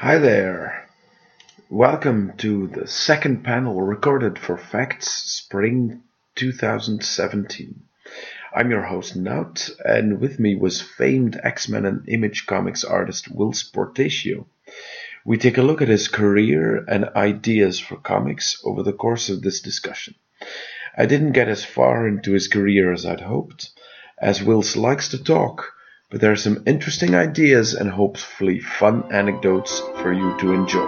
Hi there, welcome to the second panel recorded for Facts Spring 2017. I'm your host Nout, and with me was famed X-Men and Image Comics artist Whilce Portacio. We take a look at his career and ideas for comics over the course of this discussion. I didn't get as far into his career as I'd hoped, as Whilce likes to talk, but there are some interesting ideas and hopefully fun anecdotes for you to enjoy.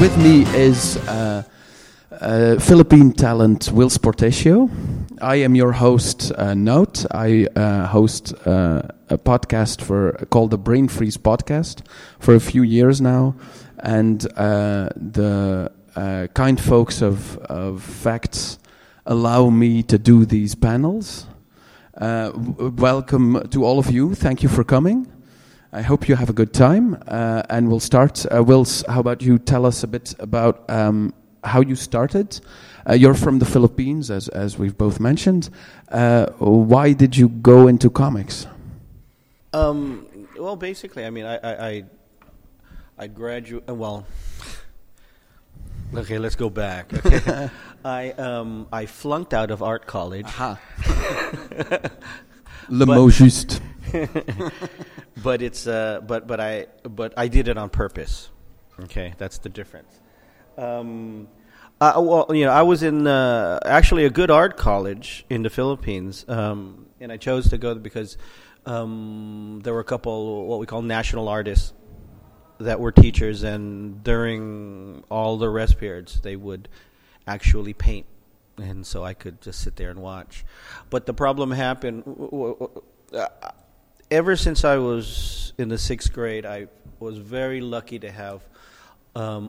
With me is Philippine talent Whilce Portacio. I am your host, Nout. I host a podcast called the Brain Freeze Podcast for a few years now, and the kind folks of Facts allow me to do these panels. Welcome to all of you. Thank you for coming. I hope you have a good time, and we'll start. Whilce, how about you tell us a bit about how you started? You're from the Philippines, as we've both mentioned. Why did you go into comics? Well, basically, I mean, I graduated. Well, okay, let's go back. Okay. I flunked out of art college. Aha. Le mot juste. But it's but I did it on purpose. Okay, that's the difference. Well, you know, I was in actually a good art college in the Philippines, and I chose to go because there were a couple what we call national artists that were teachers, and during all the rest periods, they would actually paint, and so I could just sit there and watch. But the problem happened ever since I was in the sixth grade. I was very lucky to have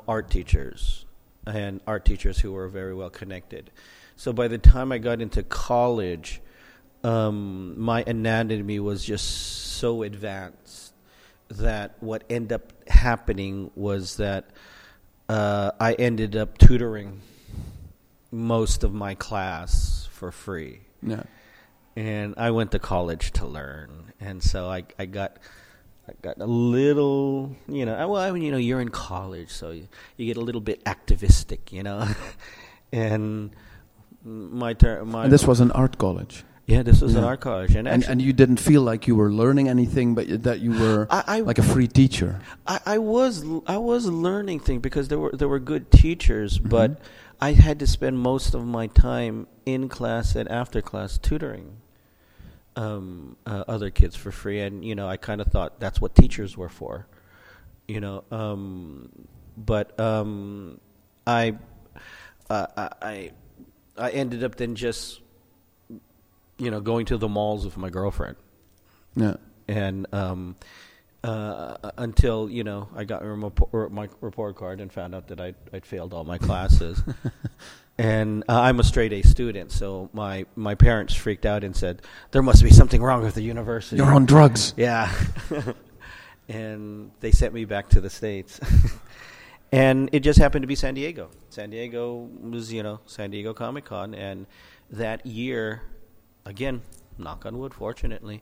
art teachers, and art teachers who were very well connected. So by the time I got into college, my anatomy was just so advanced that what ended up happening was that I ended up tutoring most of my class for free. Yeah. And I went to college to learn, and so I got a little, you know, well, I mean, you know, you're in college, so you get a little bit activistic, you know. And and this was an art college. Yeah, this was an art college. And you didn't feel like you were learning anything, but that you were like a free teacher. I was learning things because there were good teachers, mm-hmm. but I had to spend most of my time in class and after class tutoring other kids for free, and you know, I kind of thought that's what teachers were for, you know. I ended up then just, you know, going to the malls with my girlfriend. Yeah. And until, you know, I got my report card and found out that I'd failed all my classes. And I'm a straight A student, so my parents freaked out and said, there must be something wrong with the university. You're on drugs. Yeah. And they sent me back to the States. And it just happened to be San Diego. San Diego was, you know, San Diego Comic Con. And that year, again, knock on wood, fortunately,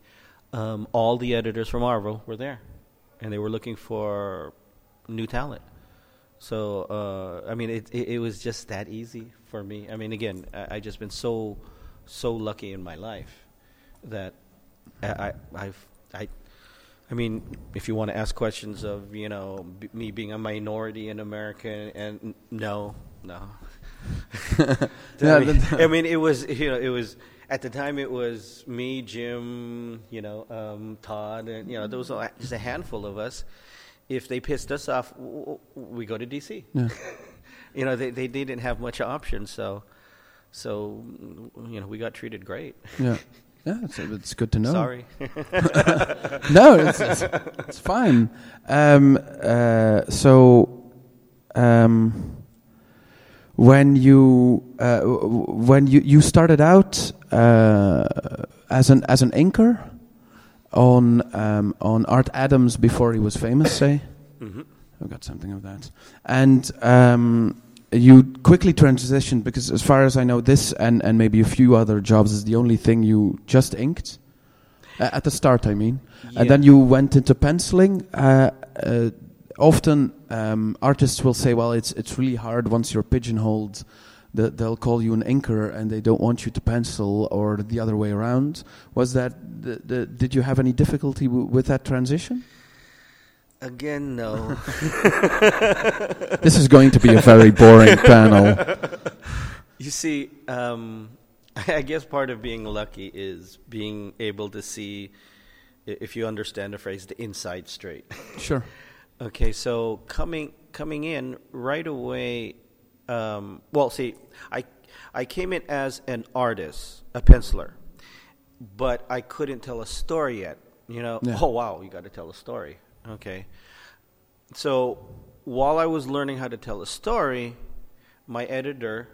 all the editors from Marvel were there. And they were looking for new talent. So, I mean, it was just that easy for me. I mean, again, I've just been so lucky in my life that I mean, if you want to ask questions of, you know, me being a minority in America, and no. I mean, it was, you know, it was, at the time it was me, Jim, you know, Todd, and, you know, there was just a handful of us. If they pissed us off, we go to DC. Yeah. You know, they didn't have much option, so you know, we got treated great. Yeah, yeah, it's good to know. Sorry. No, it's fine. When you started out as an inker. on Art Adams before he was famous, say. Mm-hmm. I've got something of that. And you quickly transitioned, because as far as I know, this and maybe a few other jobs is the only thing you just inked. At the start, I mean. Yeah. And then you went into penciling. Often artists will say, well, it's really hard once you're pigeonholed. They'll call you an inker and they don't want you to pencil, or the other way around. Was that? Did you have any difficulty with that transition? Again, no. This is going to be a very boring panel. You see, I guess part of being lucky is being able to see, if you understand the phrase, the inside straight. Sure. Okay, so coming in right away, I came in as an artist, a penciler, but I couldn't tell a story yet. You know, yeah. Oh, wow, you got to tell a story. Okay. So while I was learning how to tell a story, my editor,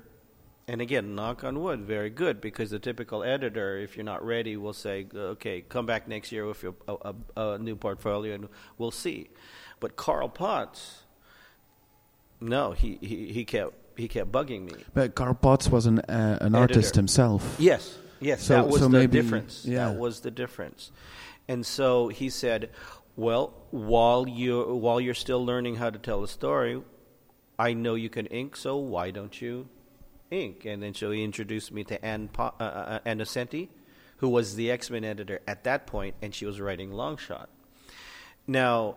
and again, knock on wood, very good, because the typical editor, if you're not ready, will say, okay, come back next year with a new portfolio and we'll see. But Carl Potts, no, he kept bugging me. But Carl Potts was an artist himself. Yes, so, that was so the difference. Yeah. That was the difference. And so he said, well, while you're still learning how to tell a story, I know you can ink, so why don't you ink? And then so he introduced me to Ann Nocenti, who was the X-Men editor at that point, and she was writing long shot. Now,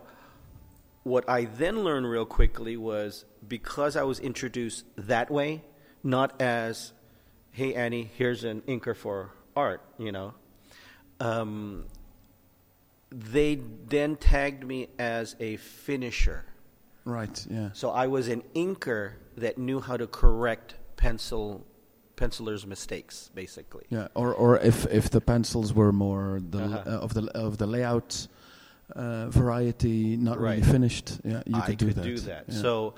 what I then learned real quickly was, because I was introduced that way, not as, hey, Annie, here's an inker for art, you know, they then tagged me as a finisher. Right, yeah. So I was an inker that knew how to correct penciler's mistakes, basically. Yeah, or if the pencils were more of the layout variety, not right. Really finished. Yeah, you could do that. I could do that. Yeah.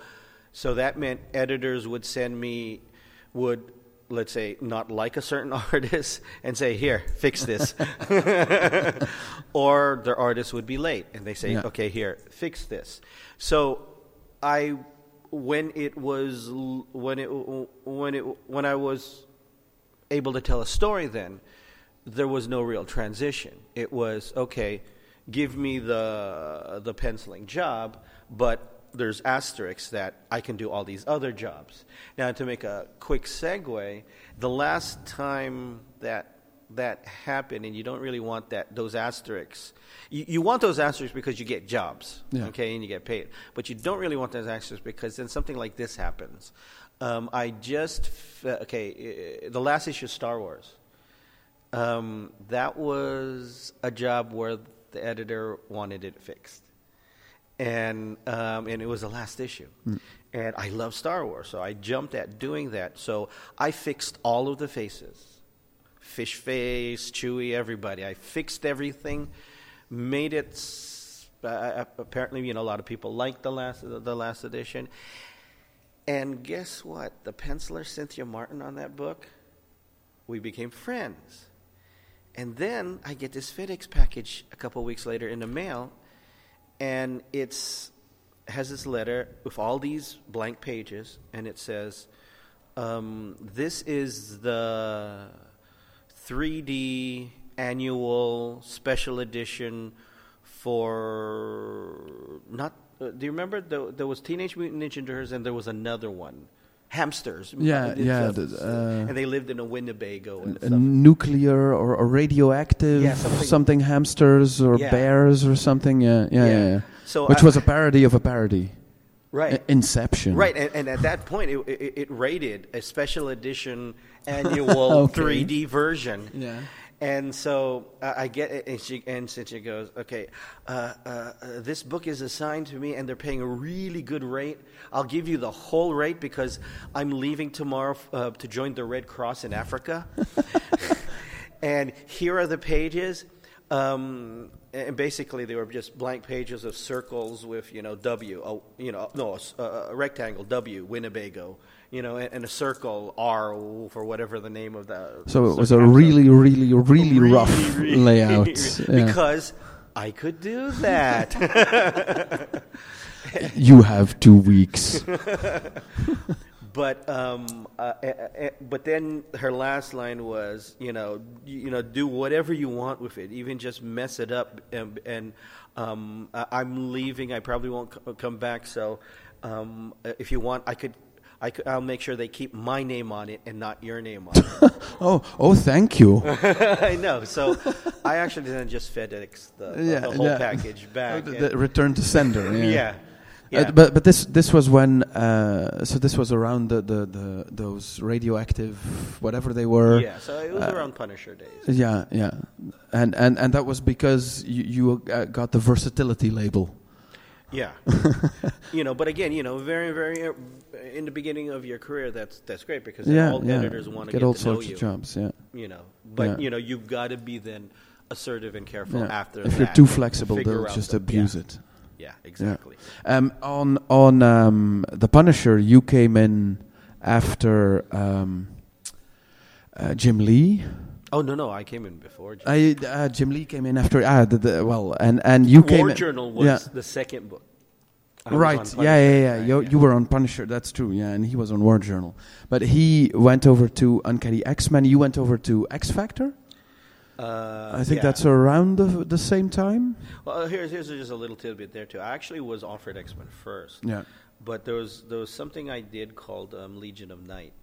So that meant editors would send me, let's say, not like a certain artist and say, here, fix this. Or their artist would be late and they say, yeah. Okay, here, fix this. So when I was able to tell a story, then there was no real transition. It was, okay, give me the penciling job, but there's asterisks that I can do all these other jobs. Now, to make a quick segue, the last time that happened, and you don't really want those asterisks. You want those asterisks because you get jobs, yeah. Okay, and you get paid. But you don't really want those asterisks because then something like this happens. The last issue of Star Wars. That was a job where the editor wanted it fixed. And it was the last issue. Mm. And I love Star Wars, so I jumped at doing that. So I fixed all of the faces. Fish face, Chewie, everybody. I fixed everything, made it... apparently, you know, a lot of people liked the last edition. And guess what? The penciler, Cynthia Martin, on that book, we became friends. And then I get this FedEx package a couple weeks later in the mail, and it has this letter with all these blank pages, and it says, this is the 3D annual special edition for do you remember? There was Teenage Mutant Ninja Turtles, and there was another one. Hamsters. Yeah, yeah. And they lived in a Winnebago. And stuff. Nuclear or radioactive something hamsters or bears or something. Yeah. So which was a parody of a parody. Right. Inception. Right, and at that point, it rated a special edition annual 3D version. Yeah. And so I get it, and Cynthia goes, okay, this book is assigned to me, and they're paying a really good rate. I'll give you the whole rate because I'm leaving tomorrow to join the Red Cross in Africa. And here are the pages. And basically, they were just blank pages of circles with, a rectangle, W, Winnebago, and a circle, R, for whatever the name of the... So it was a really, really, really rough layout. Because I could do that. You have 2 weeks. But then her last line was, do whatever you want with it, even just mess it up. And I'm leaving. I probably won't come back. So if you want, I'll make sure they keep my name on it and not your name on it. Oh, thank you. I know. So I actually then just FedEx the whole package back. The return to sender. Yeah. Yeah. But this was when so this was around the those radioactive whatever they were. Yeah, so it was around Punisher days. Yeah, and that was because you got the versatility label. Yeah, But again, very very in the beginning of your career, that's great because all editors want to get all to sorts know of jobs. Yeah, but you've got to be then assertive and careful after. If you're too flexible, they'll just abuse it. Yeah, exactly. Yeah. On The Punisher, you came in after Jim Lee. Oh no, I came in before Jim. Jim Lee came in after. And you came. War Journal was the second book. Right. Yeah. You were on Punisher. That's true. Yeah, and he was on War Journal. But he went over to Uncanny X-Men. You went over to X-Factor. I think that's around the same time. Well, here's just a little tidbit there too. I actually was offered X-Men first. Yeah. But there was something I did called Legion of Night,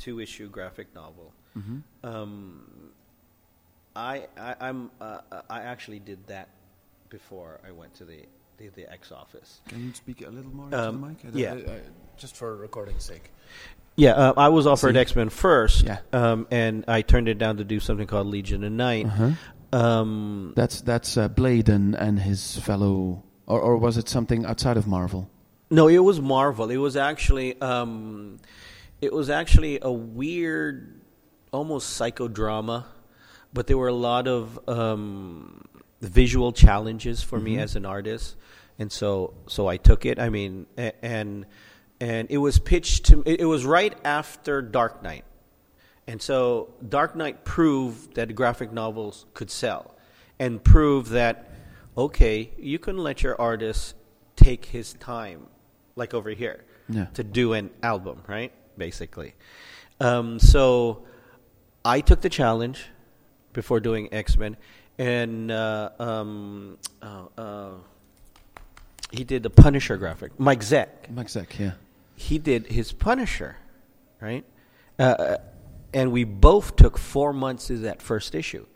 2-issue graphic novel. Mm-hmm. I actually did that before I went to the X office. Can you speak a little more to the mic? I just for recording's sake. Yeah, I was offered X-Men first, and I turned it down to do something called Legion of Night. Uh-huh. That's Blade and his fellow, or was it something outside of Marvel? No, it was Marvel. It was actually a weird, almost psychodrama, but there were a lot of visual challenges for me as an artist, and so I took it. I mean, and it was pitched to me. It was right after Dark Knight. And so Dark Knight proved that graphic novels could sell and proved that, okay, you can let your artist take his time, like over here, to do an album, right, basically. So I took the challenge before doing X-Men, and he did the Punisher graphic. Mike Zeck, yeah. He did his Punisher, right? And we both took 4 months to that first issue.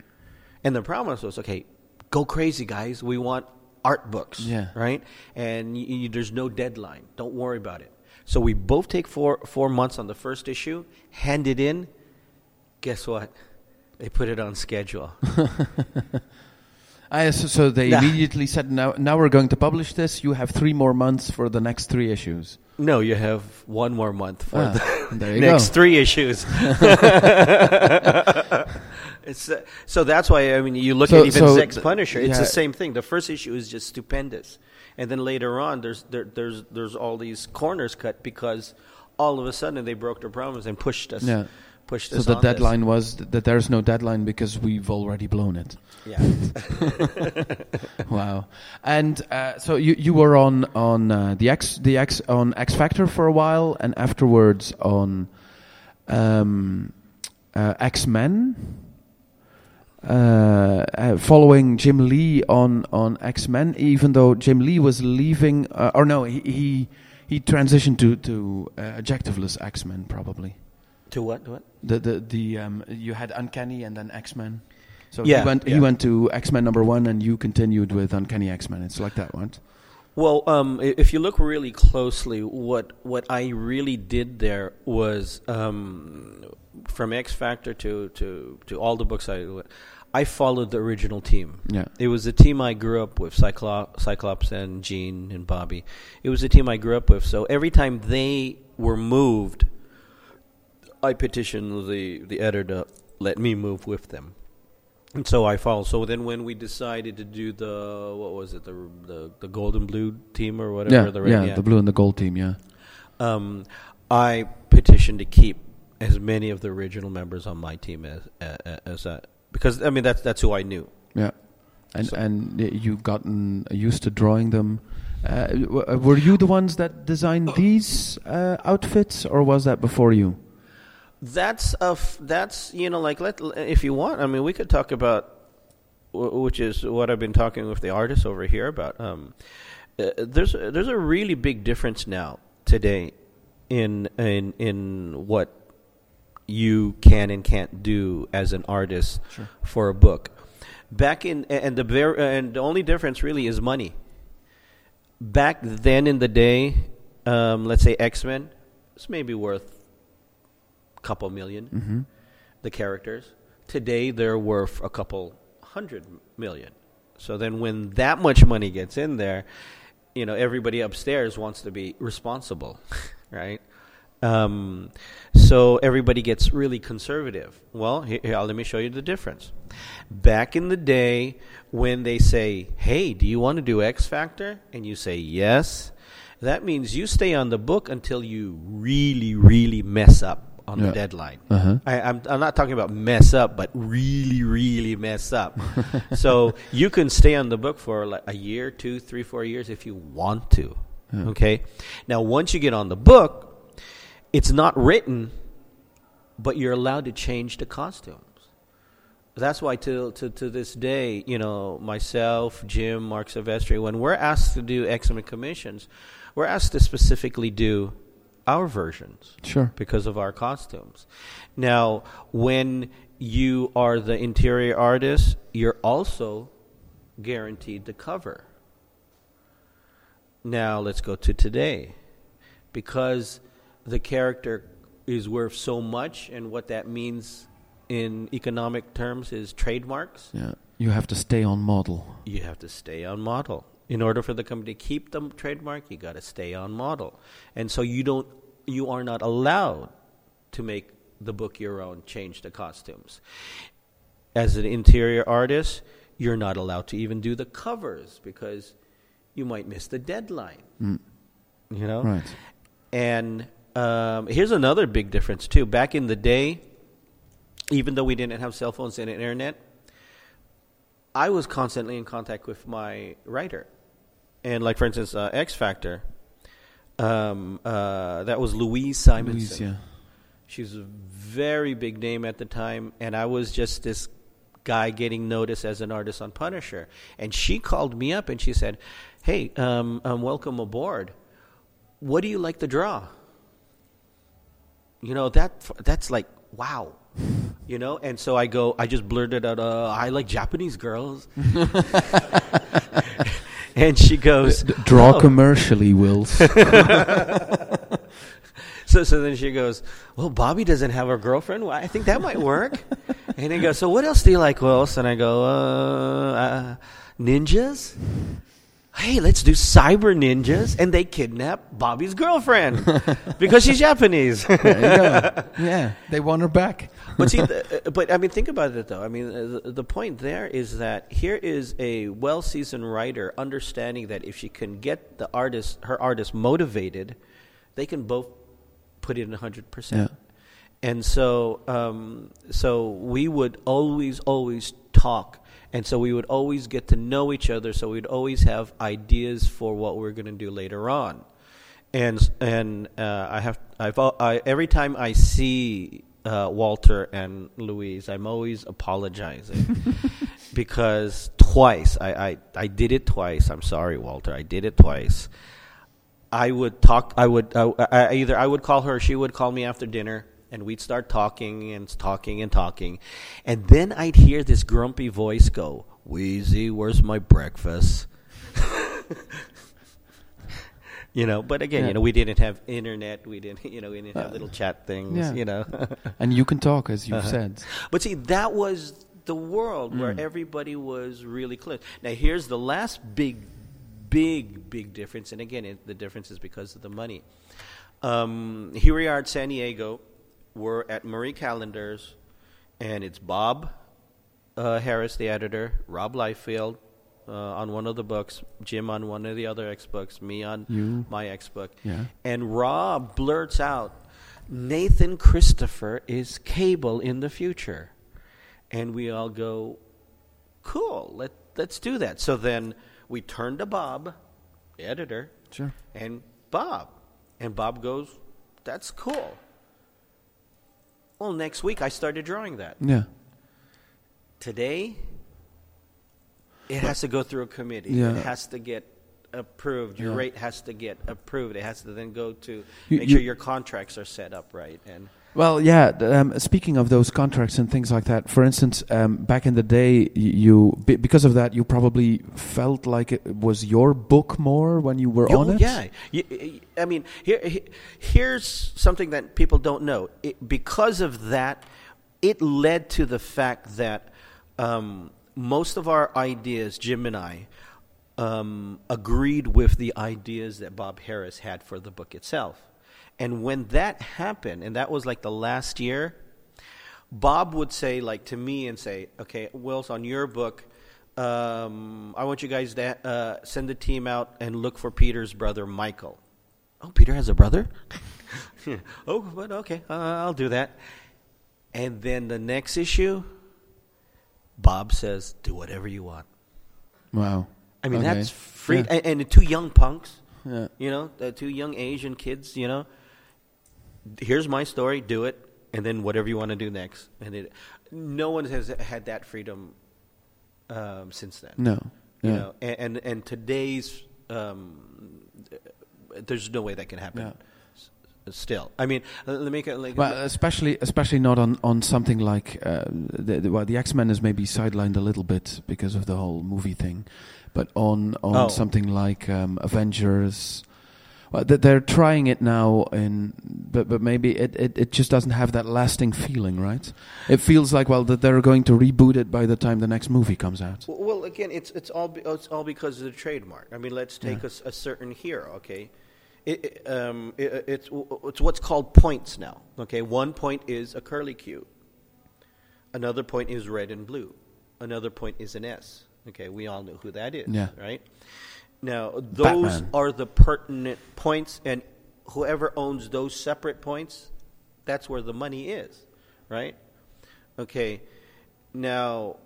And the promise was, okay, go crazy, guys. We want art books, right? And there's no deadline. Don't worry about it. So we both take four months on the first issue, hand it in. Guess what? They put it on schedule. So they immediately said, now we're going to publish this. You have 3 more months for the next 3 issues. No, you have 1 more month for the next 3 issues. So that's why, I mean, you look at even Zeck's Punisher. It's the same thing. The first issue is just stupendous. And then later on, there's all these corners cut because all of a sudden they broke their promise and pushed us. Yeah. So the deadline was that there's no deadline because we've already blown it. Yeah. Wow. And so you were on the X on X Factor for a while, and afterwards on X-Men. Following Jim Lee on X-Men, even though Jim Lee was leaving, he transitioned to adjectiveless X-Men probably. To what? The you had Uncanny and then X-Men, so he went to X-Men #1 and you continued with Uncanny X-Men. It's like that one. Well, if you look really closely, what I really did there was from X-Factor to all the books I followed the original team. Yeah, it was the team I grew up with: Cyclops and Jean and Bobby. It was the team I grew up with. So every time they were moved, I petitioned the editor to let me move with them. And so I follow. So then when we decided to do the, what was it, the gold and blue team or whatever? Yeah, the red, the blue and the gold team, yeah. I petitioned to keep as many of the original members on my team as that. Because, I mean, that's who I knew. Yeah. And so. And you've gotten used to drawing them. Were you the ones that designed these outfits, or was that before you? That's you know, like, if you want, I mean, we could talk about, which is what I've been talking with the artists over here about. There's a really big difference now today in what you can and can't do as an artist for a book. Back in and the only difference really is money. Back then in the day, let's say X-Men, it's maybe worth couple million, mm-hmm. the characters. Today, they're worth a couple hundred million. So then when that much money gets in there, you know, everybody upstairs wants to be responsible, right? So everybody gets really conservative. Well, here, let me show you the difference. Back in the day, when they say, hey, do you want to do X-Factor? And you say yes. That means you stay on the book until you really, really mess up on the deadline. Uh-huh. I'm not talking about mess up, but really, really mess up. So you can stay on the book for like a year, 2, 3, 4 years if you want to. Yeah. Okay? Now, once you get on the book, it's not written, but you're allowed to change the costumes. That's why to this day, you know, myself, Jim, Mark Silvestri, when we're asked to do X-Men commissions, we're asked to specifically do our versions, sure, because of our costumes. Now, when you are the interior artist, you're also guaranteed the cover. Now, let's go to today. Because the character is worth so much, and what that means in economic terms is trademarks. Yeah, you have to stay on model. You have to stay on model. In order for the company to keep the trademark, you got to stay on model, and so you are not allowed to make the book your own, change the costumes. As an interior artist, you're not allowed to even do the covers because you might miss the deadline. Mm. You know, right? And here's another big difference too. Back in the day, even though we didn't have cell phones and internet, I was constantly in contact with my writer. And like, for instance, X-Factor, that was Louise Simonson. Louise, yeah. She was a very big name at the time, and I was just this guy getting noticed as an artist on Punisher. And she called me up and she said, hey, welcome aboard. What do you like to draw? You know, that's like, wow. You know, and so I just blurted out, I like Japanese girls. And she goes, draw commercially, Whilce. So then she goes, well, Bobby doesn't have a girlfriend. Well, I think that might work. And he goes, so what else do you like, Whilce? And I go, ninjas? Hey, let's do cyber ninjas, and they kidnap Bobby's girlfriend because she's Japanese. There you go. Yeah, they want her back. But see, I mean, think about it though. I mean, the point there is that here is a well-seasoned writer understanding that if she can get her artist motivated, they can both put in 100%. And so, we would always talk. And so we would always get to know each other, so we'd always have ideas for what we're going to do later on. And every time I see Walter and Louise, I'm always apologizing because twice I did it twice. I'm sorry, Walter. I did it twice. I would call her, she would call me after dinner. And we'd start talking. And then I'd hear this grumpy voice go, Wheezy, where's my breakfast? You know, but again, you know, we didn't have internet. We didn't have little chat things, you know. And you can talk, as you've said. But see, that was the world where everybody was really close. Now, here's the last big difference. And again, the difference is because of the money. Here we are at San Diego. We're at Marie Callender's, and it's Bob, Harras, the editor, Rob Liefeld on one of the books, Jim on one of the other X books, me on my X book. Yeah. And Rob blurts out, Nathan Christopher is Cable in the future. And we all go, cool, let's do that. So then we turn to Bob, the editor, sure. and Bob goes, that's cool. Well, next week I started drawing that. Yeah. Today, it has to go through a committee. Yeah. It has to get approved. Your rate has to get approved. It has to then go to make sure your contracts are set up right. And speaking of those contracts and things like that, for instance, back in the day, because of that, you probably felt like it was your book more when you were on it? Yeah. I mean, here's something that people don't know. Because of that, it led to the fact that most of our ideas, Jim and I, agreed with the ideas that Bob Harras had for the book itself. And when that happened, and that was like the last year, Bob would say like to me and say, okay, Whilce, on your book, I want you guys to send the team out and look for Peter's brother, Michael. Oh, Peter has a brother? Oh, but okay, I'll do that. And then the next issue, Bob says, do whatever you want. Wow. I mean, that's free. Yeah. And the two young punks, you know, the two young Asian kids, you know. Here's my story, do it, and then whatever you want to do next. And no one has had that freedom since then. No, you know, and today's there's no way that can happen. Yeah. Still, I mean, let me like. Well, especially not on something like the X-Men is maybe sidelined a little bit because of the whole movie thing, but on something like Avengers. Well, they're trying it now, but maybe it just doesn't have that lasting feeling, right? It feels like that they're going to reboot it by the time the next movie comes out. Well, again, it's all because of the trademark. I mean, let's take a certain hero, okay. It's what's called points now. Okay, one point is a curlicue. Another point is red and blue. Another point is an S. Okay, we all know who that is, right? Now, those Batman. Are the pertinent points, and whoever owns those separate points, that's where the money is, right? Okay, now,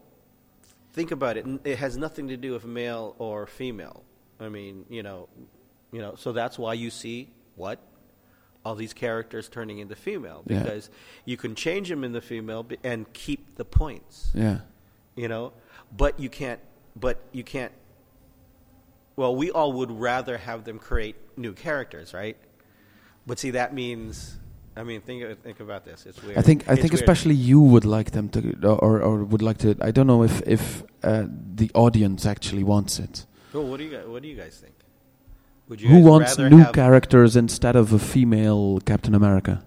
think about it. It has nothing to do with male or female. I mean, you know, so that's why you see all these characters turning into female, because you can change them in the female and keep the points. Yeah, you know, but you can't. Well, we all would rather have them create new characters, right? But see, that means. I mean, think about this. It's weird. I think especially you would like them to, or would like to. I don't know if the audience actually wants it. Well, what do you guys think? Who wants new characters instead of a female Captain America?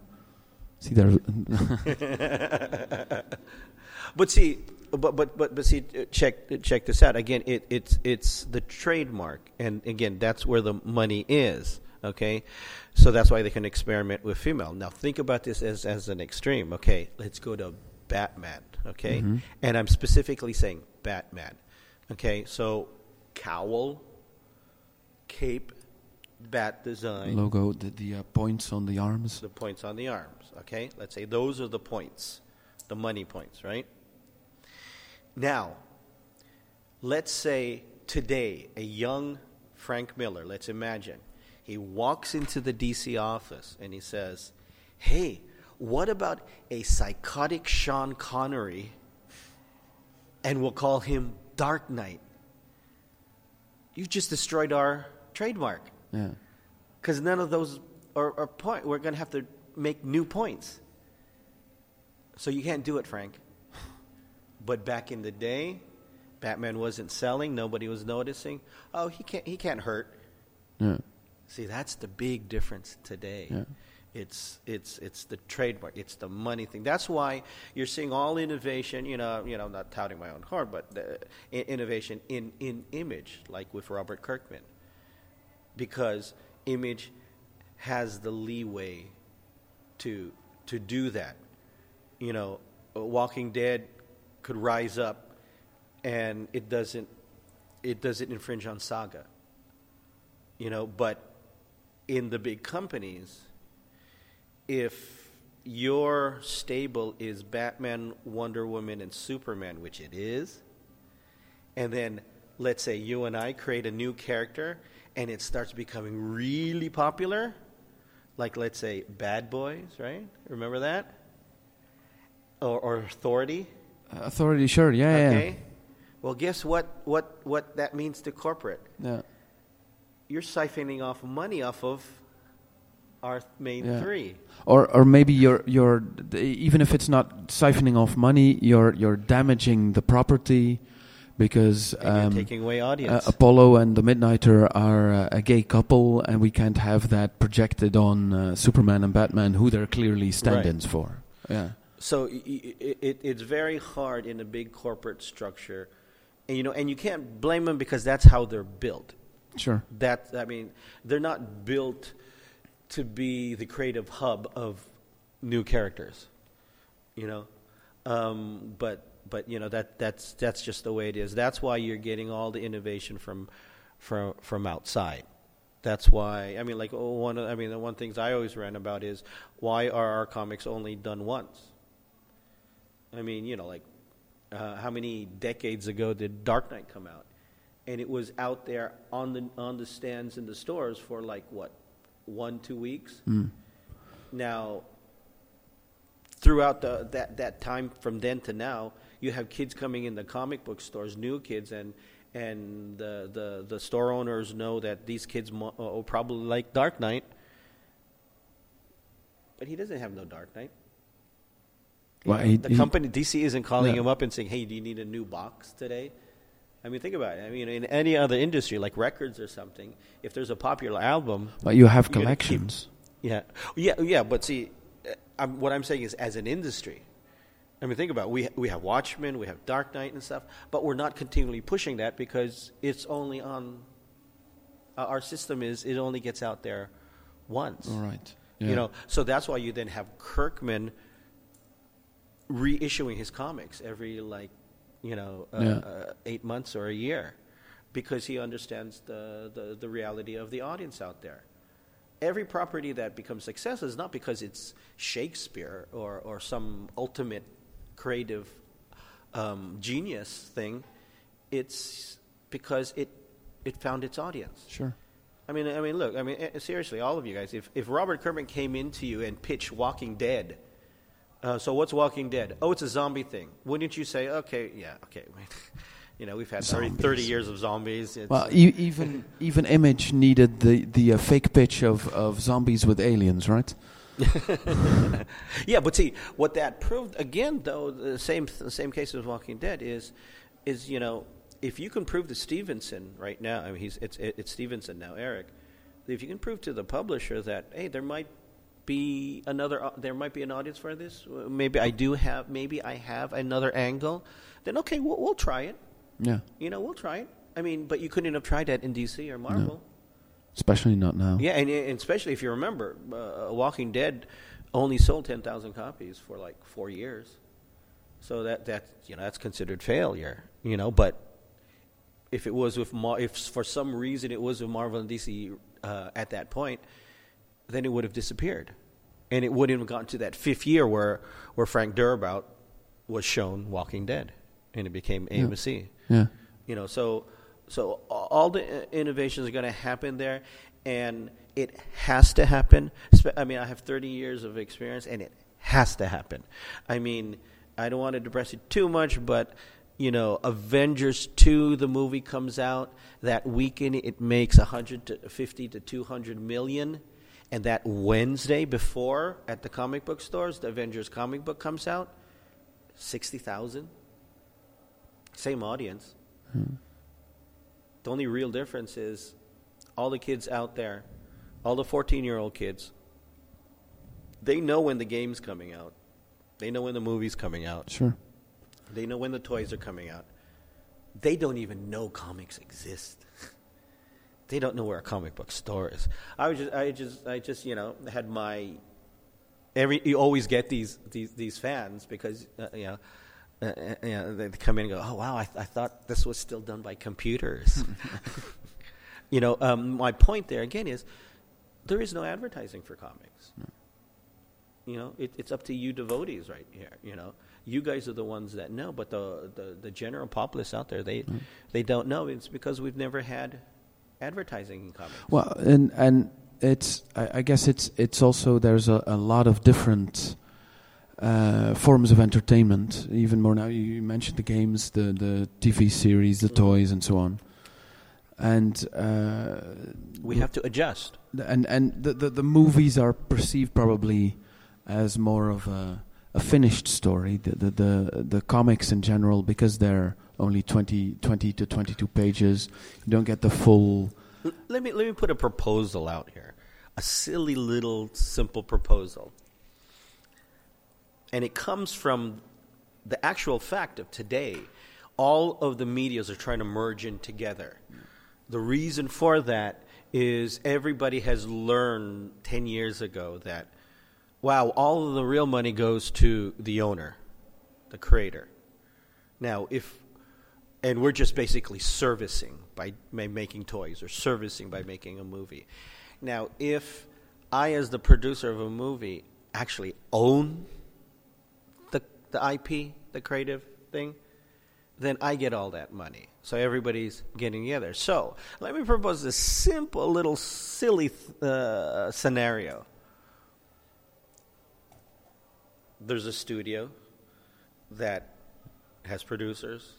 See there. Check this out again. It's the trademark, and again, that's where the money is. Okay, so that's why they can experiment with female. Now think about this as an extreme. Okay, let's go to Batman. Okay, and I'm specifically saying Batman. Okay, so cowl, cape. Bat design logo, the points on the arms. The points on the arms. Okay, let's say those are the points, the money points, right? Now, let's say today a young Frank Miller. Let's imagine he walks into the DC office and he says, "Hey, what about a psychotic Sean Connery? And we'll call him Dark Knight. You just destroyed our trademark." Yeah, because none of those are point. We're going to have to make new points. So you can't do it, Frank. But back in the day, Batman wasn't selling. Nobody was noticing. Oh, he can't hurt. Yeah. See, that's the big difference today. Yeah. It's the trademark. It's the money thing. That's why you're seeing all innovation. You know, I'm not touting my own horn, but innovation in image, like with Robert Kirkman. Because image has the leeway to do that. You know, Walking Dead could rise up and it doesn't infringe on saga. You know, but in the big companies, if your stable is Batman, Wonder Woman, and Superman, which it is, and then let's say you and I create a new character and it starts becoming really popular, like let's say Bad Boys, right? Remember that? Or Authority? Authority, sure, yeah, okay. Yeah. Well, guess what that means to corporate? Yeah. You're siphoning off money off of our main three. Or maybe you're even if it's not siphoning off money, you're damaging the property because you're taking away audience. Apollo and the Midnighter are a gay couple, and we can't have that projected on Superman and Batman, who they're clearly stand-ins for. Yeah. So it's very hard in a big corporate structure, and you can't blame them because that's how they're built. Sure. They're not built to be the creative hub of new characters, But that's just the way it is. That's why you're getting all the innovation from outside. That's why the one things I always rant about is why are our comics only done once? How many decades ago did Dark Knight come out? And it was out there on the stands in the stores for 1-2 weeks. Mm. Now, throughout that time from then to now, you have kids coming in the comic book stores, new kids, and the store owners know that these kids probably like Dark Knight, but he doesn't have no Dark Knight. The company, DC, isn't calling him up and saying, hey, do you need a new box today? Think about it. In any other industry, like records or something, if there's a popular album... But you have collections. But see, what I'm saying is as an industry. Think about it. We have Watchmen, we have Dark Knight and stuff, but we're not continually pushing that because it's only on... our system is it only gets out there once. All right. Yeah. So that's why you then have Kirkman... reissuing his comics every 8 months or a year, because he understands the reality of the audience out there. Every property that becomes successful is not because it's Shakespeare or some ultimate creative genius thing. It's because it found its audience. Sure. Seriously, all of you guys. If Robert Kirkman came into you and pitched Walking Dead. So what's Walking Dead? Oh, it's a zombie thing. Wouldn't you say, okay. We've had 30 years of zombies. Even Image needed the fake pitch of zombies with aliens, right? Yeah, but see, what that proved, again, though, the same case as Walking Dead is if you can prove to Stevenson right now, it's Stevenson now, Eric, if you can prove to the publisher that, hey, there might be an audience for this. Maybe I have another angle. Then okay, we'll try it. Yeah. We'll try it. But you couldn't have tried that in DC or Marvel. No. Especially not now. Yeah, and especially if you remember, Walking Dead only sold 10,000 copies for 4 years. So that's considered failure. But if it was if for some reason it was with Marvel and DC at that point, then it would have disappeared. And it wouldn't have gotten to that fifth year where Frank Darabont was shown Walking Dead, and it became AMC. Yeah. So all the innovations are going to happen there, and it has to happen. I have 30 years of experience, and it has to happen. I don't want to depress you too much, but Avengers 2, the movie comes out that weekend. It makes 150 to 200 million. And that Wednesday before, at the comic book stores, the Avengers comic book comes out, 60,000. Same audience. Hmm. The only real difference is all the kids out there, all the 14-year-old kids, they know when the game's coming out. They know when the movie's coming out. Sure. They know when the toys are coming out. They don't even know comics exist. They don't know where a comic book store is. I just had my you always get these fans because you know, they come in and go, oh, wow, I thought this was still done by computers. You know, my point there, again, is there is no advertising for comics. No. You know, it's up to you devotees right here, you know. You guys are the ones that know, but the general populace out there, they don't know. It's because we've never had advertising in comics. Well, and it's I guess it's also there's a lot of different forms of entertainment, even more now. You mentioned the games, the TV series, the toys, and so on. And we have to adjust. And the movies are perceived probably as more of a finished story. The comics in general, because they're only 20 to 22 pages, you don't get the full. Let me put a proposal out here, a silly little simple proposal, and it comes from the actual fact of today. All of the medias are trying to merge in together. The reason for that is everybody has learned 10 years ago that, wow, all of the real money goes to the owner, the creator. Now, and we're just basically servicing by making toys or servicing by making a movie. Now, if I, as the producer of a movie, actually own the IP, the creative thing, then I get all that money. So everybody's getting together. So let me propose this simple little silly scenario. There's a studio that has producers,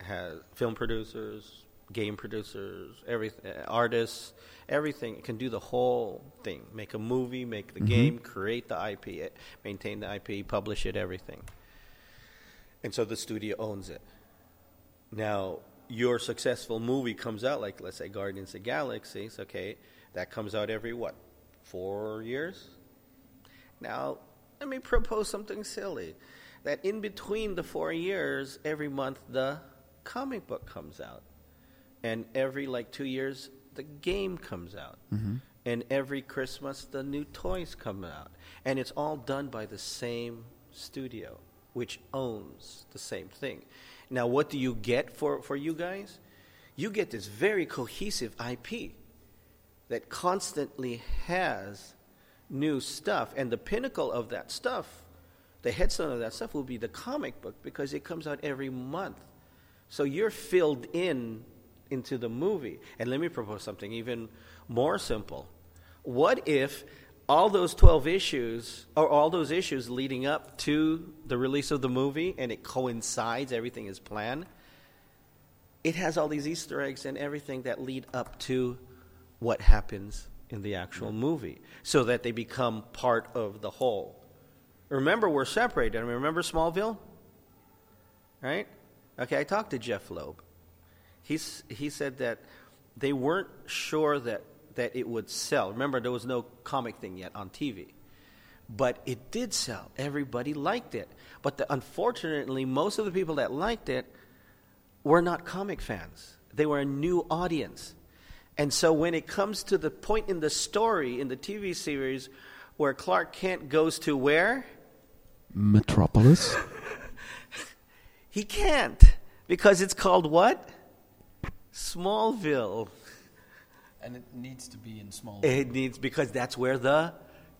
has film producers, game producers, everything, artists, everything. It can do the whole thing. Make a movie, make the game, create the IP, maintain the IP, publish it, everything. And so the studio owns it. Now, your successful movie comes out, like, let's say, Guardians of the Galaxy. Okay, that comes out every, 4 years? Now, let me propose something silly. That in between the 4 years, every month, the comic book comes out. And every, 2 years, the game comes out. Mm-hmm. And every Christmas, the new toys come out. And it's all done by the same studio, which owns the same thing. Now, what do you get for you guys? You get this very cohesive IP that constantly has new stuff. And the pinnacle of that stuff, the headstone of that stuff, will be the comic book, because it comes out every month. So you're filled into the movie. And let me propose something even more simple. What if all those 12 issues, or all those issues leading up to the release of the movie, and it coincides, everything is planned, it has all these Easter eggs and everything that lead up to what happens in the actual movie, so that they become part of the whole. Remember, we're separated. I mean, remember Smallville? Right? Okay, I talked to Jeff Loeb. He said that they weren't sure that it would sell. Remember, there was no comic thing yet on TV. But it did sell. Everybody liked it. But unfortunately, most of the people that liked it were not comic fans. They were a new audience. And so when it comes to the point in the story, in the TV series, where Clark Kent goes to where? Metropolis. He can't, because it's called what? Smallville. And it needs to be in Smallville. It needs, because that's where the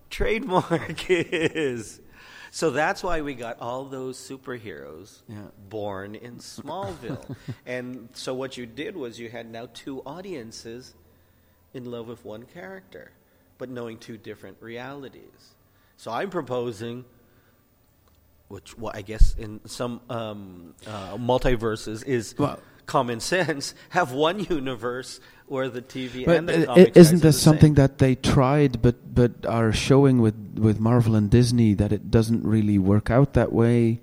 trademark is. So that's why we got all those superheroes born in Smallville. And so what you did was you had now two audiences in love with one character, but knowing two different realities. So I'm proposing, which I guess in some multiverses is... Well, common sense, have one universe where the TV but and the comics isn't this something that they tried but are showing with Marvel and Disney, that it doesn't really work out that way,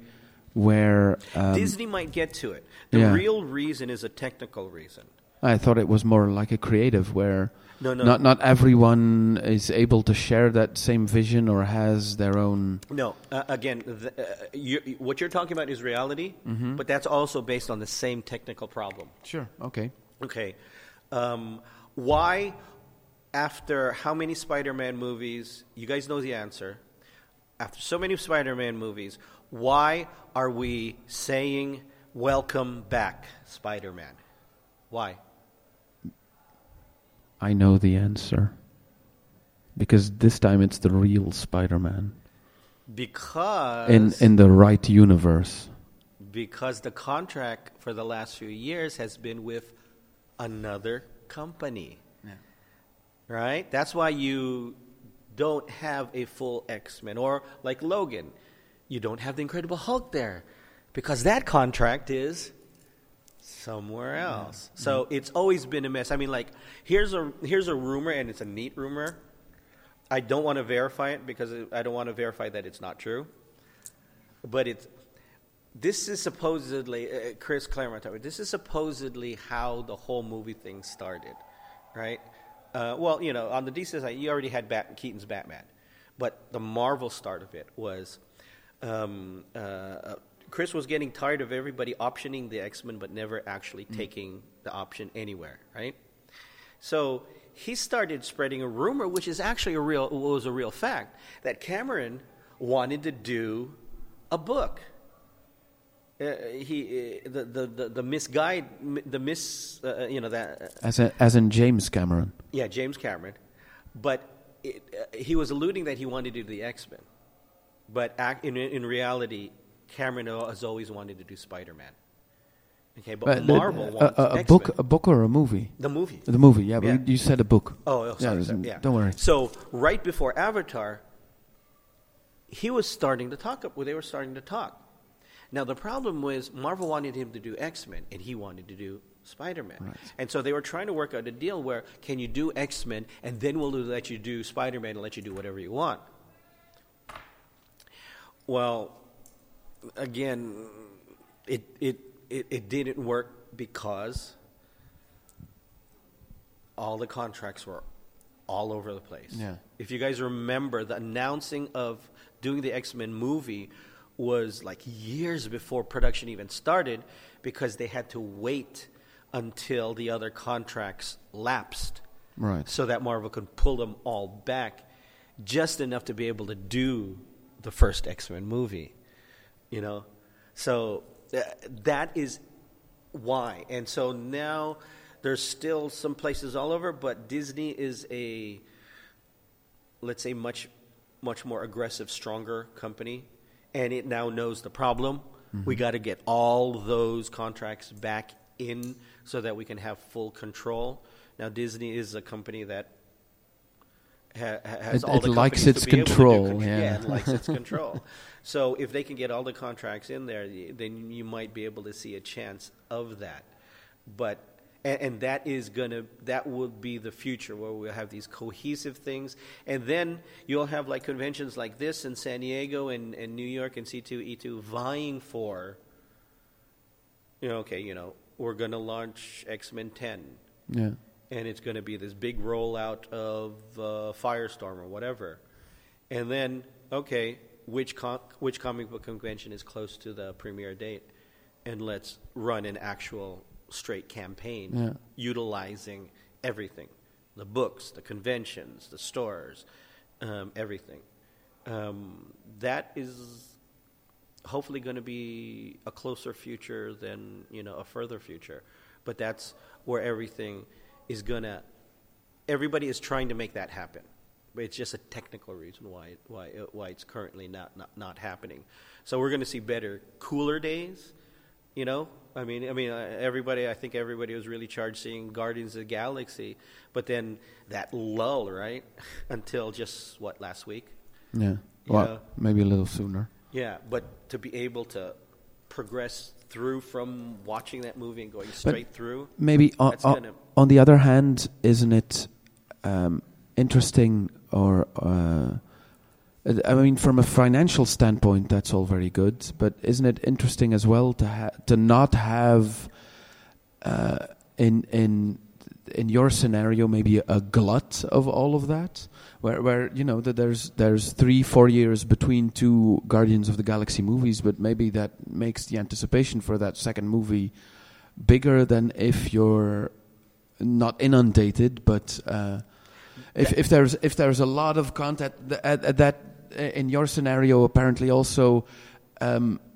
where Disney might get to it. The real reason is a technical reason. I thought it was more like a creative, where not everyone is able to share that same vision or has their own... No, again, what you're talking about is reality, but that's also based on the same technical problem. Sure, okay. Okay. Why, after how many Spider-Man movies, you guys know the answer, after so many Spider-Man movies, Why are we saying welcome back, Spider-Man? Why? I know the answer. Because this time it's the real Spider-Man. Because... In the right universe. Because the contract for the last few years has been with another company. Yeah. Right? That's why you don't have a full X-Men. Or like Logan, you don't have the Incredible Hulk there. Because that contract is somewhere else. Yeah. So it's always been a mess. I mean, like, here's a rumor, and it's a neat rumor. I don't want to verify it because I don't want to verify that it's not true. But this is supposedly, Chris Claremont, this is supposedly how the whole movie thing started, right? Well, you know, on the DC side, you already had Keaton's Batman. But the Marvel start of it was Chris was getting tired of everybody optioning the X-Men but never actually taking the option anywhere, right? So he started spreading a rumor, which is actually was a real fact, that Cameron wanted to do a book. As in James Cameron. Yeah, James Cameron, but he was alluding that he wanted to do the X-Men, but in reality, Cameron has always wanted to do Spider-Man. Okay, but Marvel wants a book or a movie? The movie, yeah, but yeah. You said a book. Oh, sorry. Yeah. Don't worry. So right before Avatar, they were starting to talk. Now the problem was Marvel wanted him to do X-Men and he wanted to do Spider-Man. Right. And so they were trying to work out a deal where, can you do X-Men and then we'll let you do Spider-Man and let you do whatever you want. Well, again, it didn't work because all the contracts were all over the place. Yeah. If you guys remember, the announcing of doing the X-Men movie was like years before production even started because they had to wait until the other contracts lapsed. Right. So that Marvel could pull them all back just enough to be able to do the first X-Men movie. You know? So... that is why. And so now there's still some places all over, but Disney is let's say, much, much more aggressive, stronger company, and it now knows the problem. Mm-hmm. We got to get all those contracts back in so that we can have full control. Now, Disney is a company that has all the likes its control. Yeah, it likes its control. So if they can get all the contracts in there, then you might be able to see a chance of that. But and that will be the future where we'll have these cohesive things, and then you'll have like conventions like this in San Diego and New York and C2E2 vying for, you know, okay, you know, we're going to launch X-Men 10. Yeah. And it's going to be this big rollout of Firestorm or whatever. And then, okay, which comic book convention is close to the premiere date? And let's run an actual straight campaign utilizing everything. The books, the conventions, the stores, everything. That is hopefully going to be a closer future than, you know, a further future. But that's where everything... everybody is trying to make that happen. But it's just a technical reason why it's currently not happening. So we're going to see better, cooler days, you know? I mean, everybody was really charged seeing Guardians of the Galaxy, but then that lull, right? Until just, last week? Yeah, maybe a little sooner. Yeah, but to be able to progress through from watching that movie and going straight through. Maybe on the other hand, isn't it interesting? Or I mean, from a financial standpoint, that's all very good. But isn't it interesting as well to not have in your scenario maybe a glut of all of that, where you know that there's 3-4 years between two Guardians of the Galaxy movies, but maybe that makes the anticipation for that second movie bigger than if you're not inundated, but if there's a lot of content at that in your scenario, apparently also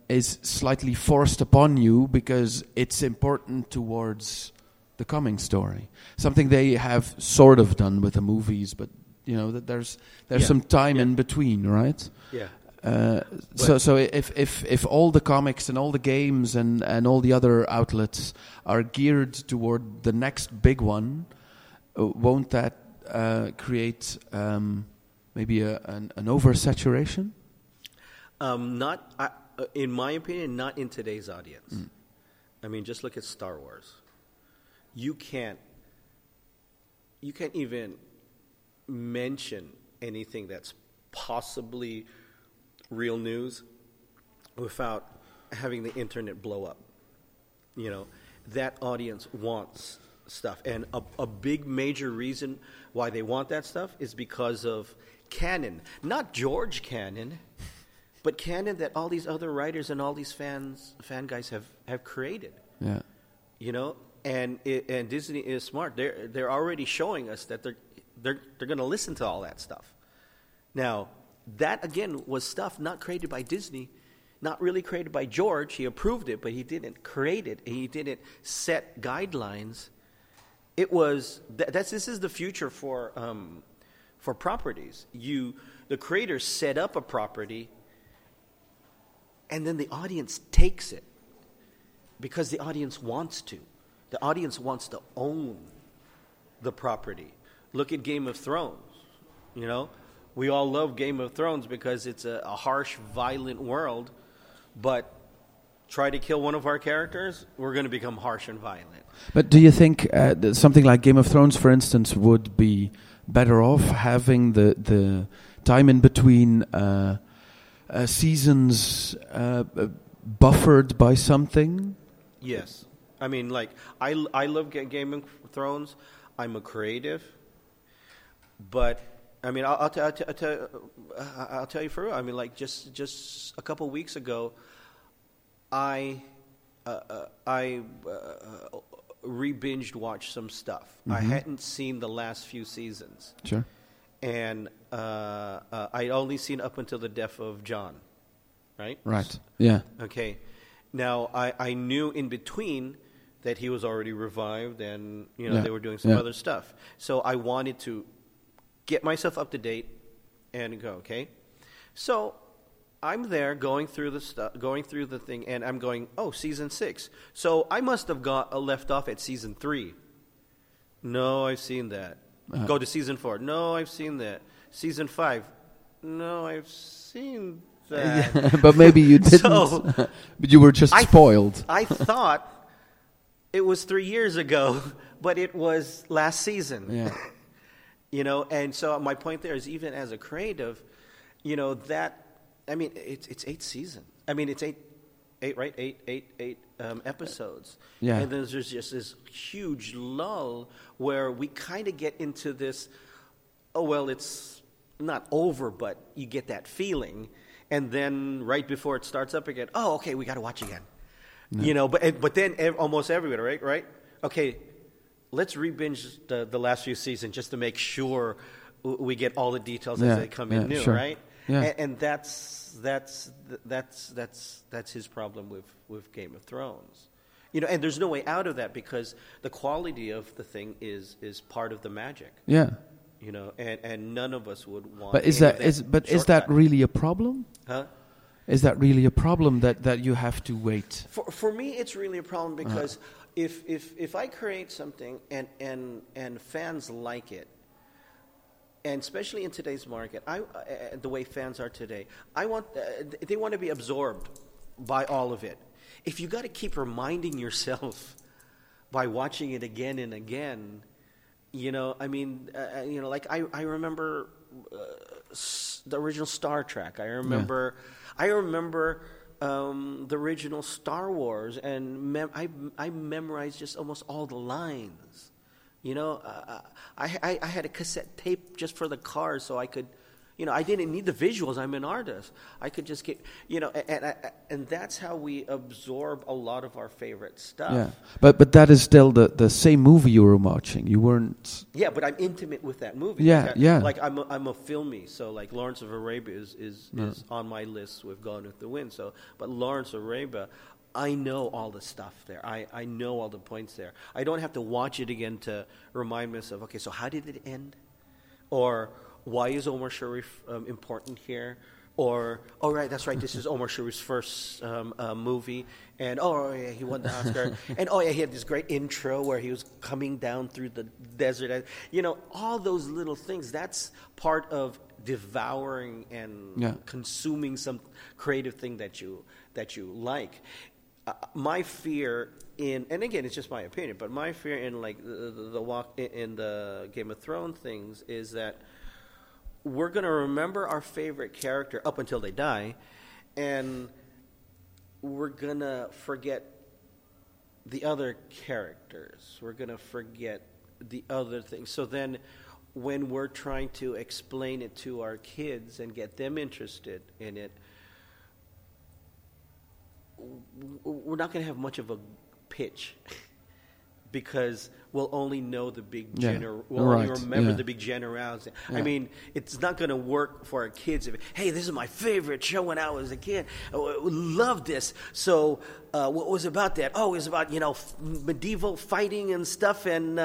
is slightly forced upon you because it's important towards the coming story. Something they have sort of done with the movies, but you know that there's some time in between, right? Yeah. So if all the comics and all the games and all the other outlets are geared toward the next big one, won't that create maybe an oversaturation? In my opinion, not in today's audience. Mm. I mean, just look at Star Wars. You can't even mention anything that's possibly real news without having the internet blow up. You know, that audience wants stuff. And a big major reason why they want that stuff is because of canon. Not George Canon, but canon that all these other writers and all these fan guys have created. Yeah. You know, and Disney is smart. They're already showing us that they're going to listen to all that stuff. Now, that, again, was stuff not created by Disney, not really created by George. He approved it, but he didn't create it. He didn't set guidelines. It was this is the future for properties. The creators set up a property, and then the audience takes it because the audience wants to. The audience wants to own the property. Look at Game of Thrones, you know. We all love Game of Thrones because it's a harsh, violent world, but try to kill one of our characters, we're going to become harsh and violent. But do you think that something like Game of Thrones, for instance, would be better off having the time in between seasons buffered by something? Yes. I mean, like, I love Game of Thrones. I'm a creative, but... I mean, I'll tell you for real. I mean, like just a couple weeks ago, I re-binged watched some stuff. Mm-hmm. I hadn't seen the last few seasons. Sure. And I'd only seen up until the death of John, right? Right, yeah. Okay. Now, I knew in between that he was already revived and, you know, they were doing some other stuff. So I wanted to get myself up to date and go, okay? So I'm there going through the thing, and I'm going, oh, season 6. So I must have left off at season 3. No, I've seen that. Uh-huh. Go to season 4. No, I've seen that. Season 5. No, I've seen that. Yeah, but maybe you didn't. But you were just spoiled. I thought it was 3 years ago, but it was last season. Yeah. You know, and so my point there is, even as a creative, you know, that, I mean, it's 8 seasons. I mean, it's eight, right? Eight episodes. Yeah. And then there's just this huge lull where we kind of get into this, oh, well, it's not over, but you get that feeling. And then right before it starts up again, oh, okay, we got to watch again. No. You know, but then almost everywhere, right? Right? Okay. Let's re-binge the last few seasons just to make sure we get all the details as they come in new, sure. Right? Yeah. And that's his problem with Game of Thrones, you know. And there's no way out of that because the quality of the thing is part of the magic. Yeah, you know, and none of us would want. But is that really a problem? Huh? Is that really a problem that you have to wait? For me, it's really a problem because. If I create something and fans like it, and especially in today's market, the way fans are today, they want to be absorbed by all of it. If you got to keep reminding yourself by watching it again and again, you know, I mean, you know, like I remember the original Star Trek. I remember. The original Star Wars, and I memorized just almost all the lines. You know, I had a cassette tape just for the car so I could, You know, I didn't need the visuals. I'm an artist. I could just get, you know, and that's how we absorb a lot of our favorite stuff. Yeah, but that is still the same movie you were watching. You weren't. Yeah, but I'm intimate with that movie. Yeah, like, yeah. Like I'm a filmy, so like Lawrence of Arabia is on my list with Gone with the Wind. So, but Lawrence of Arabia, I know all the stuff there. I know all the points there. I don't have to watch it again to remind myself, okay, so how did it end? Or why is Omar Sharif important here? Or, oh, right, that's right, this is Omar Sharif's first movie. And, oh, yeah, he won the Oscar. And, oh, yeah, he had this great intro where he was coming down through the desert. You know, all those little things, that's part of devouring and consuming some creative thing that you like. My fear in, and again, it's just my opinion, but my fear in like the walk in the Game of Thrones things is that we're going to remember our favorite character up until they die, and we're going to forget the other characters. We're going to forget the other things. So then when we're trying to explain it to our kids and get them interested in it, we're not going to have much of a pitch because we'll only know the big the big generality. Yeah. I mean, it's not going to work for our kids. If, hey, this is my favorite show when I was a kid. I loved this. So what was about that? Oh, it was about, you know, medieval fighting and stuff. And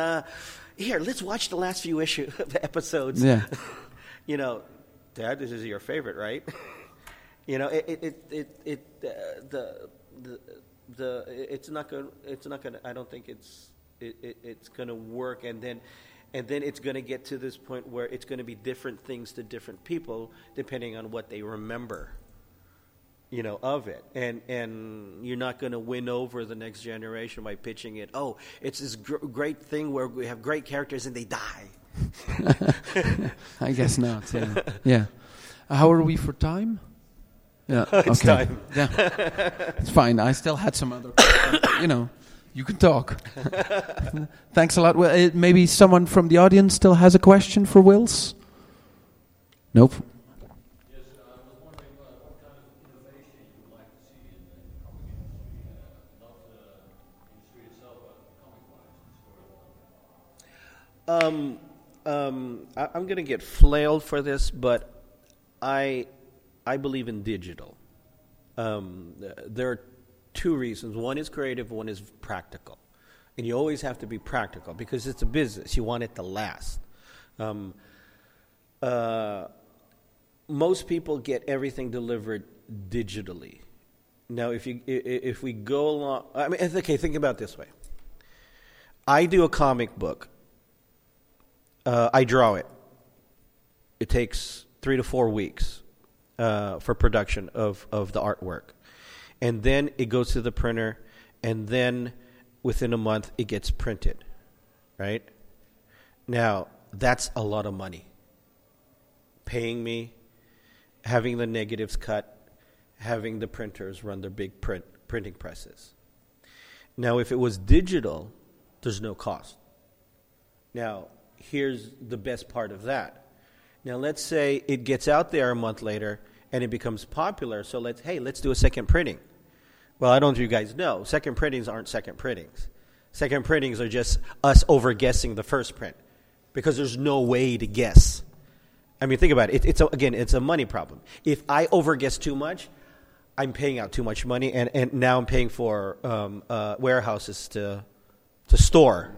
here, let's watch the last few episodes. Yeah. You know, Dad, this is your favorite, right? You know, it's not gonna. I don't think it's gonna work. And then it's gonna get to this point where it's gonna be different things to different people depending on what they remember. You know, of it, and you're not going to win over the next generation by pitching it. Oh, it's this great thing where we have great characters and they die. I guess not. Yeah. Yeah. How are we for time? Yeah, it's okay. Time. Yeah, it's fine. I still had some other, you know, you can talk. Thanks a lot. Well, maybe someone from the audience still has a question for Whilce. Nope. Yes, I was wondering what kind of innovation you would like to see in the comic industry, not the industry itself, but comic-wise and story-wise. I'm going to get flailed for this, but I believe in digital. There are two reasons. One is creative, one is practical. And you always have to be practical because it's a business. You want it to last. Most people get everything delivered digitally. Now, if we go along... I mean, okay, think about it this way. I do a comic book. I draw it. It takes 3 to 4 weeks. For production of the artwork. And then it goes to the printer, and then within a month it gets printed, right? Now, that's a lot of money. Paying me, having the negatives cut, having the printers run their big printing presses. Now, if it was digital, there's no cost. Now, here's the best part of that. Now, let's say it gets out there a month later and it becomes popular. So let's do a second printing. Well, I don't know if you guys know. Second printings aren't second printings. Second printings are just us over-guessing the first print because there's no way to guess. I mean, think about it. It's a money problem. If I over-guess too much, I'm paying out too much money, and now I'm paying for warehouses to store.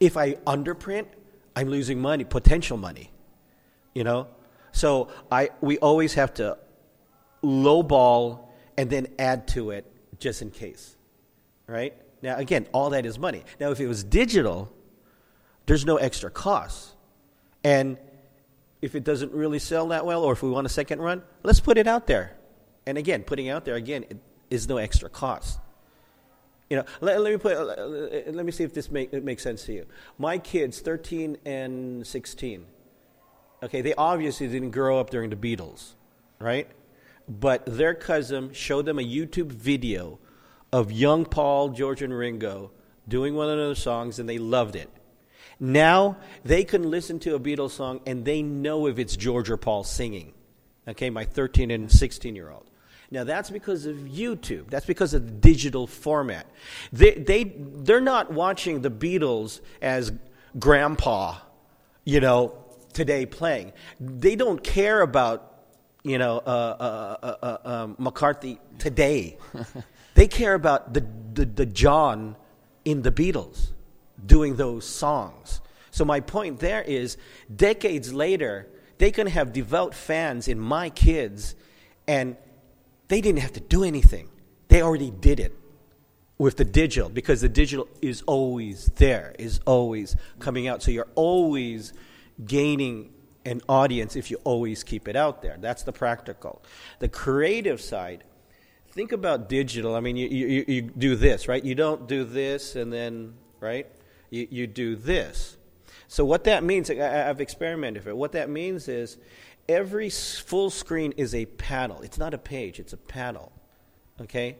If I underprint, I'm losing money, potential money. You know, so we always have to lowball and then add to it just in case, right? Now, again, all that is money. Now, if it was digital, there's no extra cost. And if it doesn't really sell that well or if we want a second run, let's put it out there. And again, putting out there, again, it is no extra cost. You know, let me see if it makes sense to you. My kids, 13 and 16, okay, they obviously didn't grow up during the Beatles, right? But their cousin showed them a YouTube video of young Paul, George, and Ringo doing one of their songs, and they loved it. Now they can listen to a Beatles song, and they know if it's George or Paul singing. okay, my 13- and 16-year-old. Now, that's because of YouTube. That's because of the digital format. They're not watching the Beatles as grandpa, you know, today playing. They don't care about, you know, McCartney today. They care about the John in the Beatles doing those songs. So my point there is, decades later, they can have devout fans in my kids, and they didn't have to do anything. They already did it with the digital, because the digital is always there, is always coming out. So you're always gaining an audience if you always keep it out there. That's the practical. The creative side, think about digital. I mean, you do this, right? You don't do this and then, right? You do this. So what that means, I've experimented with it. What that means is every full screen is a paddle. It's not a page. It's a paddle. Okay?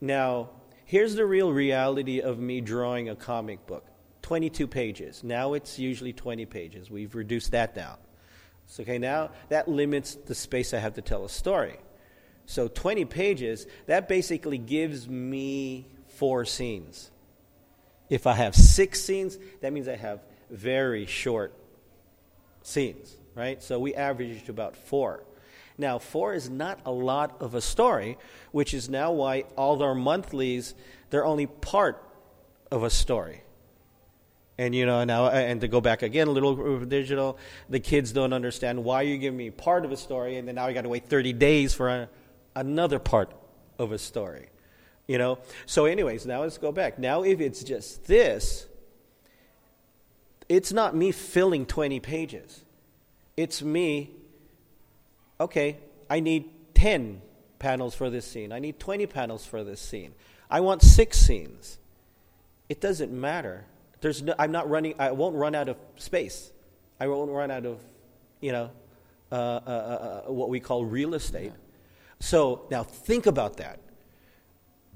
Now, here's the real reality of me drawing a comic book. 22 pages. Now it's usually 20 pages. We've reduced that down. So, okay, now that limits the space I have to tell a story. So 20 pages, that basically gives me 4 scenes. If I have 6 scenes, that means I have very short scenes, right? So we average to about 4. Now, 4 is not a lot of a story, which is now why all our monthlies, they're only part of a story. And, you know, now, and to go back again, a little digital, the kids don't understand why you give me part of a story, and then now I got to wait 30 days for another part of a story, you know. So anyways, now let's go back. Now if it's just this, it's not me filling 20 pages. It's me, okay, I need 10 panels for this scene. I need 20 panels for this scene. I want 6 scenes. It doesn't matter. I won't run out of space. I won't run out of, you know, what we call real estate. Yeah. So now think about that.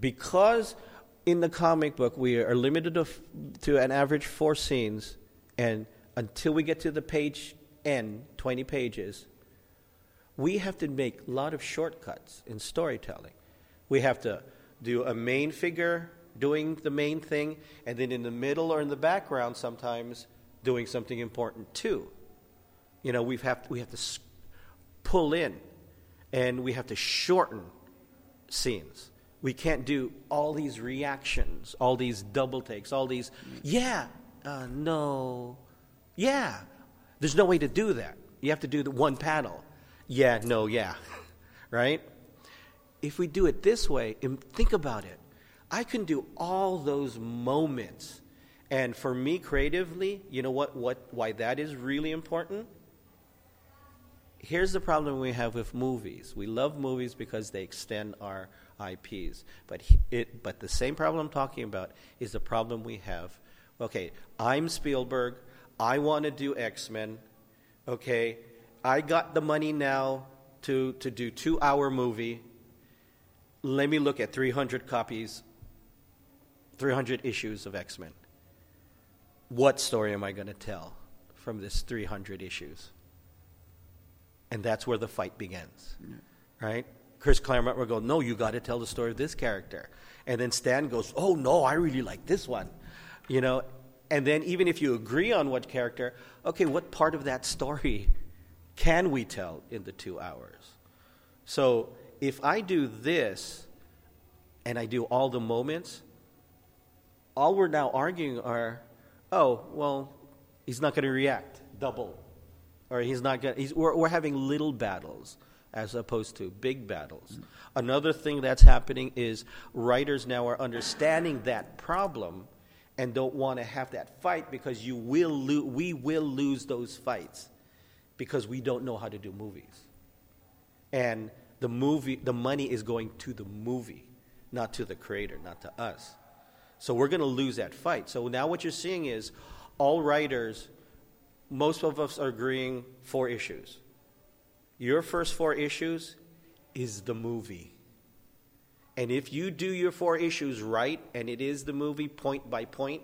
Because in the comic book we are limited to an average 4 scenes, and until we get to the page end, 20 pages, we have to make a lot of shortcuts in storytelling. We have to do a main figure doing the main thing, and then in the middle or in the background sometimes doing something important too. You know, we have to pull in, and we have to shorten scenes. We can't do all these reactions, all these double takes, all these, no, yeah. There's no way to do that. You have to do the one panel. Yeah, no, yeah, right? If we do it this way, and think about it, I can do all those moments. And for me, creatively, you know why that is really important? Here's the problem we have with movies. We love movies because they extend our IPs. But the same problem I'm talking about is the problem we have. Okay, I'm Spielberg. I want to do X-Men. Okay, I got the money now to do 2-hour movie. Let me look at 300 copies 300 issues of X-Men. What story am I going to tell from this 300 issues? And that's where the fight begins, right? Chris Claremont will go, no, you got to tell the story of this character. And then Stan goes, oh, no, I really like this one. You know, and then even if you agree on what character, okay, what part of that story can we tell in the 2 hours? So if I do this and I do all the moments, all we're now arguing are, oh, well, he's not going to react double, or he's not going. We're having little battles as opposed to big battles. Mm-hmm. Another thing that's happening is writers now are understanding that problem and don't want to have that fight, because we will lose those fights because we don't know how to do movies, and the money is going to the movie, not to the creator, not to us. So we're going to lose that fight. So now what you're seeing is all writers, most of us are agreeing 4 issues. Your first 4 issues is the movie. And if you do your 4 issues right, and it is the movie point by point,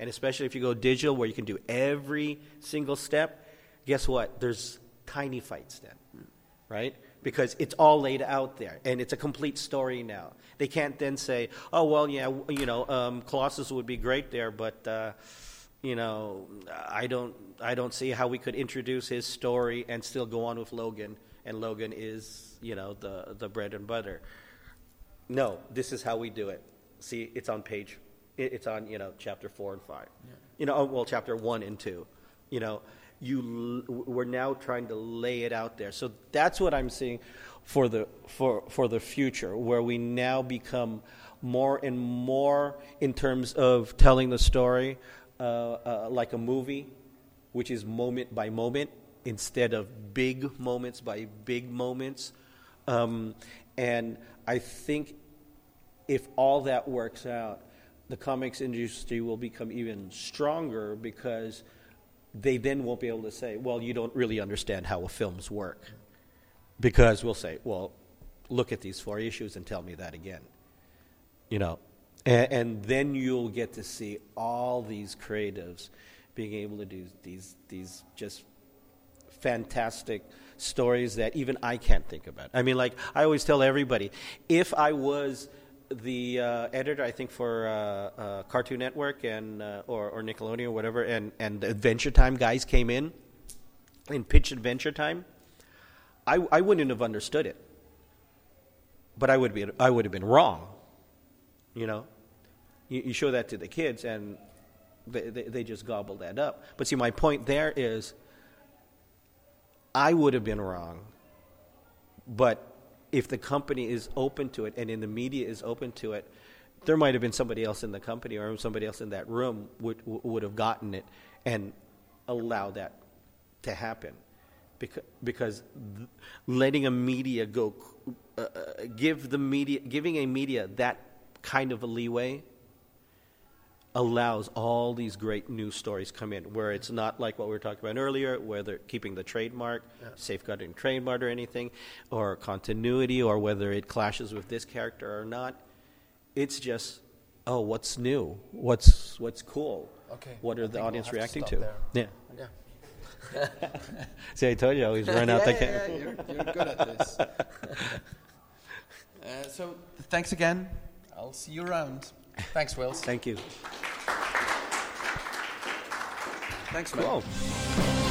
and especially if you go digital where you can do every single step, guess what? There's tiny fights then, right? Because it's all laid out there, and it's a complete story now. They can't then say, oh, well, yeah, you know, Colossus would be great there, but, you know, I don't see how we could introduce his story and still go on with Logan, and Logan is, you know, the bread and butter. No, this is how we do it. See, it's on page, it's on, you know, chapter 4 and 5. Yeah. You know, well, chapter 1 and 2, you know. We're now trying to lay it out there. So that's what I'm seeing for the future, where we now become more and more in terms of telling the story like a movie, which is moment by moment instead of big moments by big moments. And I think if all that works out, the comics industry will become even stronger, because they then won't be able to say, well, you don't really understand how films work. Because we'll say, well, look at these 4 issues and tell me that again. You know, and then you'll get to see all these creatives being able to do these just fantastic stories that even I can't think about. I mean, like, I always tell everybody, if I was the editor, I think, for Cartoon Network and or Nickelodeon or whatever, and the Adventure Time guys came in and pitched Adventure Time, I wouldn't have understood it, but I would have been wrong. You know, you show that to the kids and they just gobble that up. But see, my point there is, I would have been wrong, but if the company is open to it and in the media is open to it, there might have been somebody else in the company or somebody else in that room would have gotten it and allowed that to happen. Because letting a media go, giving a media that kind of a leeway allows all these great news stories come in, where it's not like what we were talking about earlier, whether keeping the trademark, safeguarding trademark or anything, or continuity, or whether it clashes with this character or not. It's just, oh, what's new? What's cool? Okay. What are the audience reacting to? There. Yeah. Yeah. See, I told you I always run out the camera. Yeah, you're good at this. So thanks again. I'll see you around. Thanks, Whilce. Thank you. Thanks, man. Cool.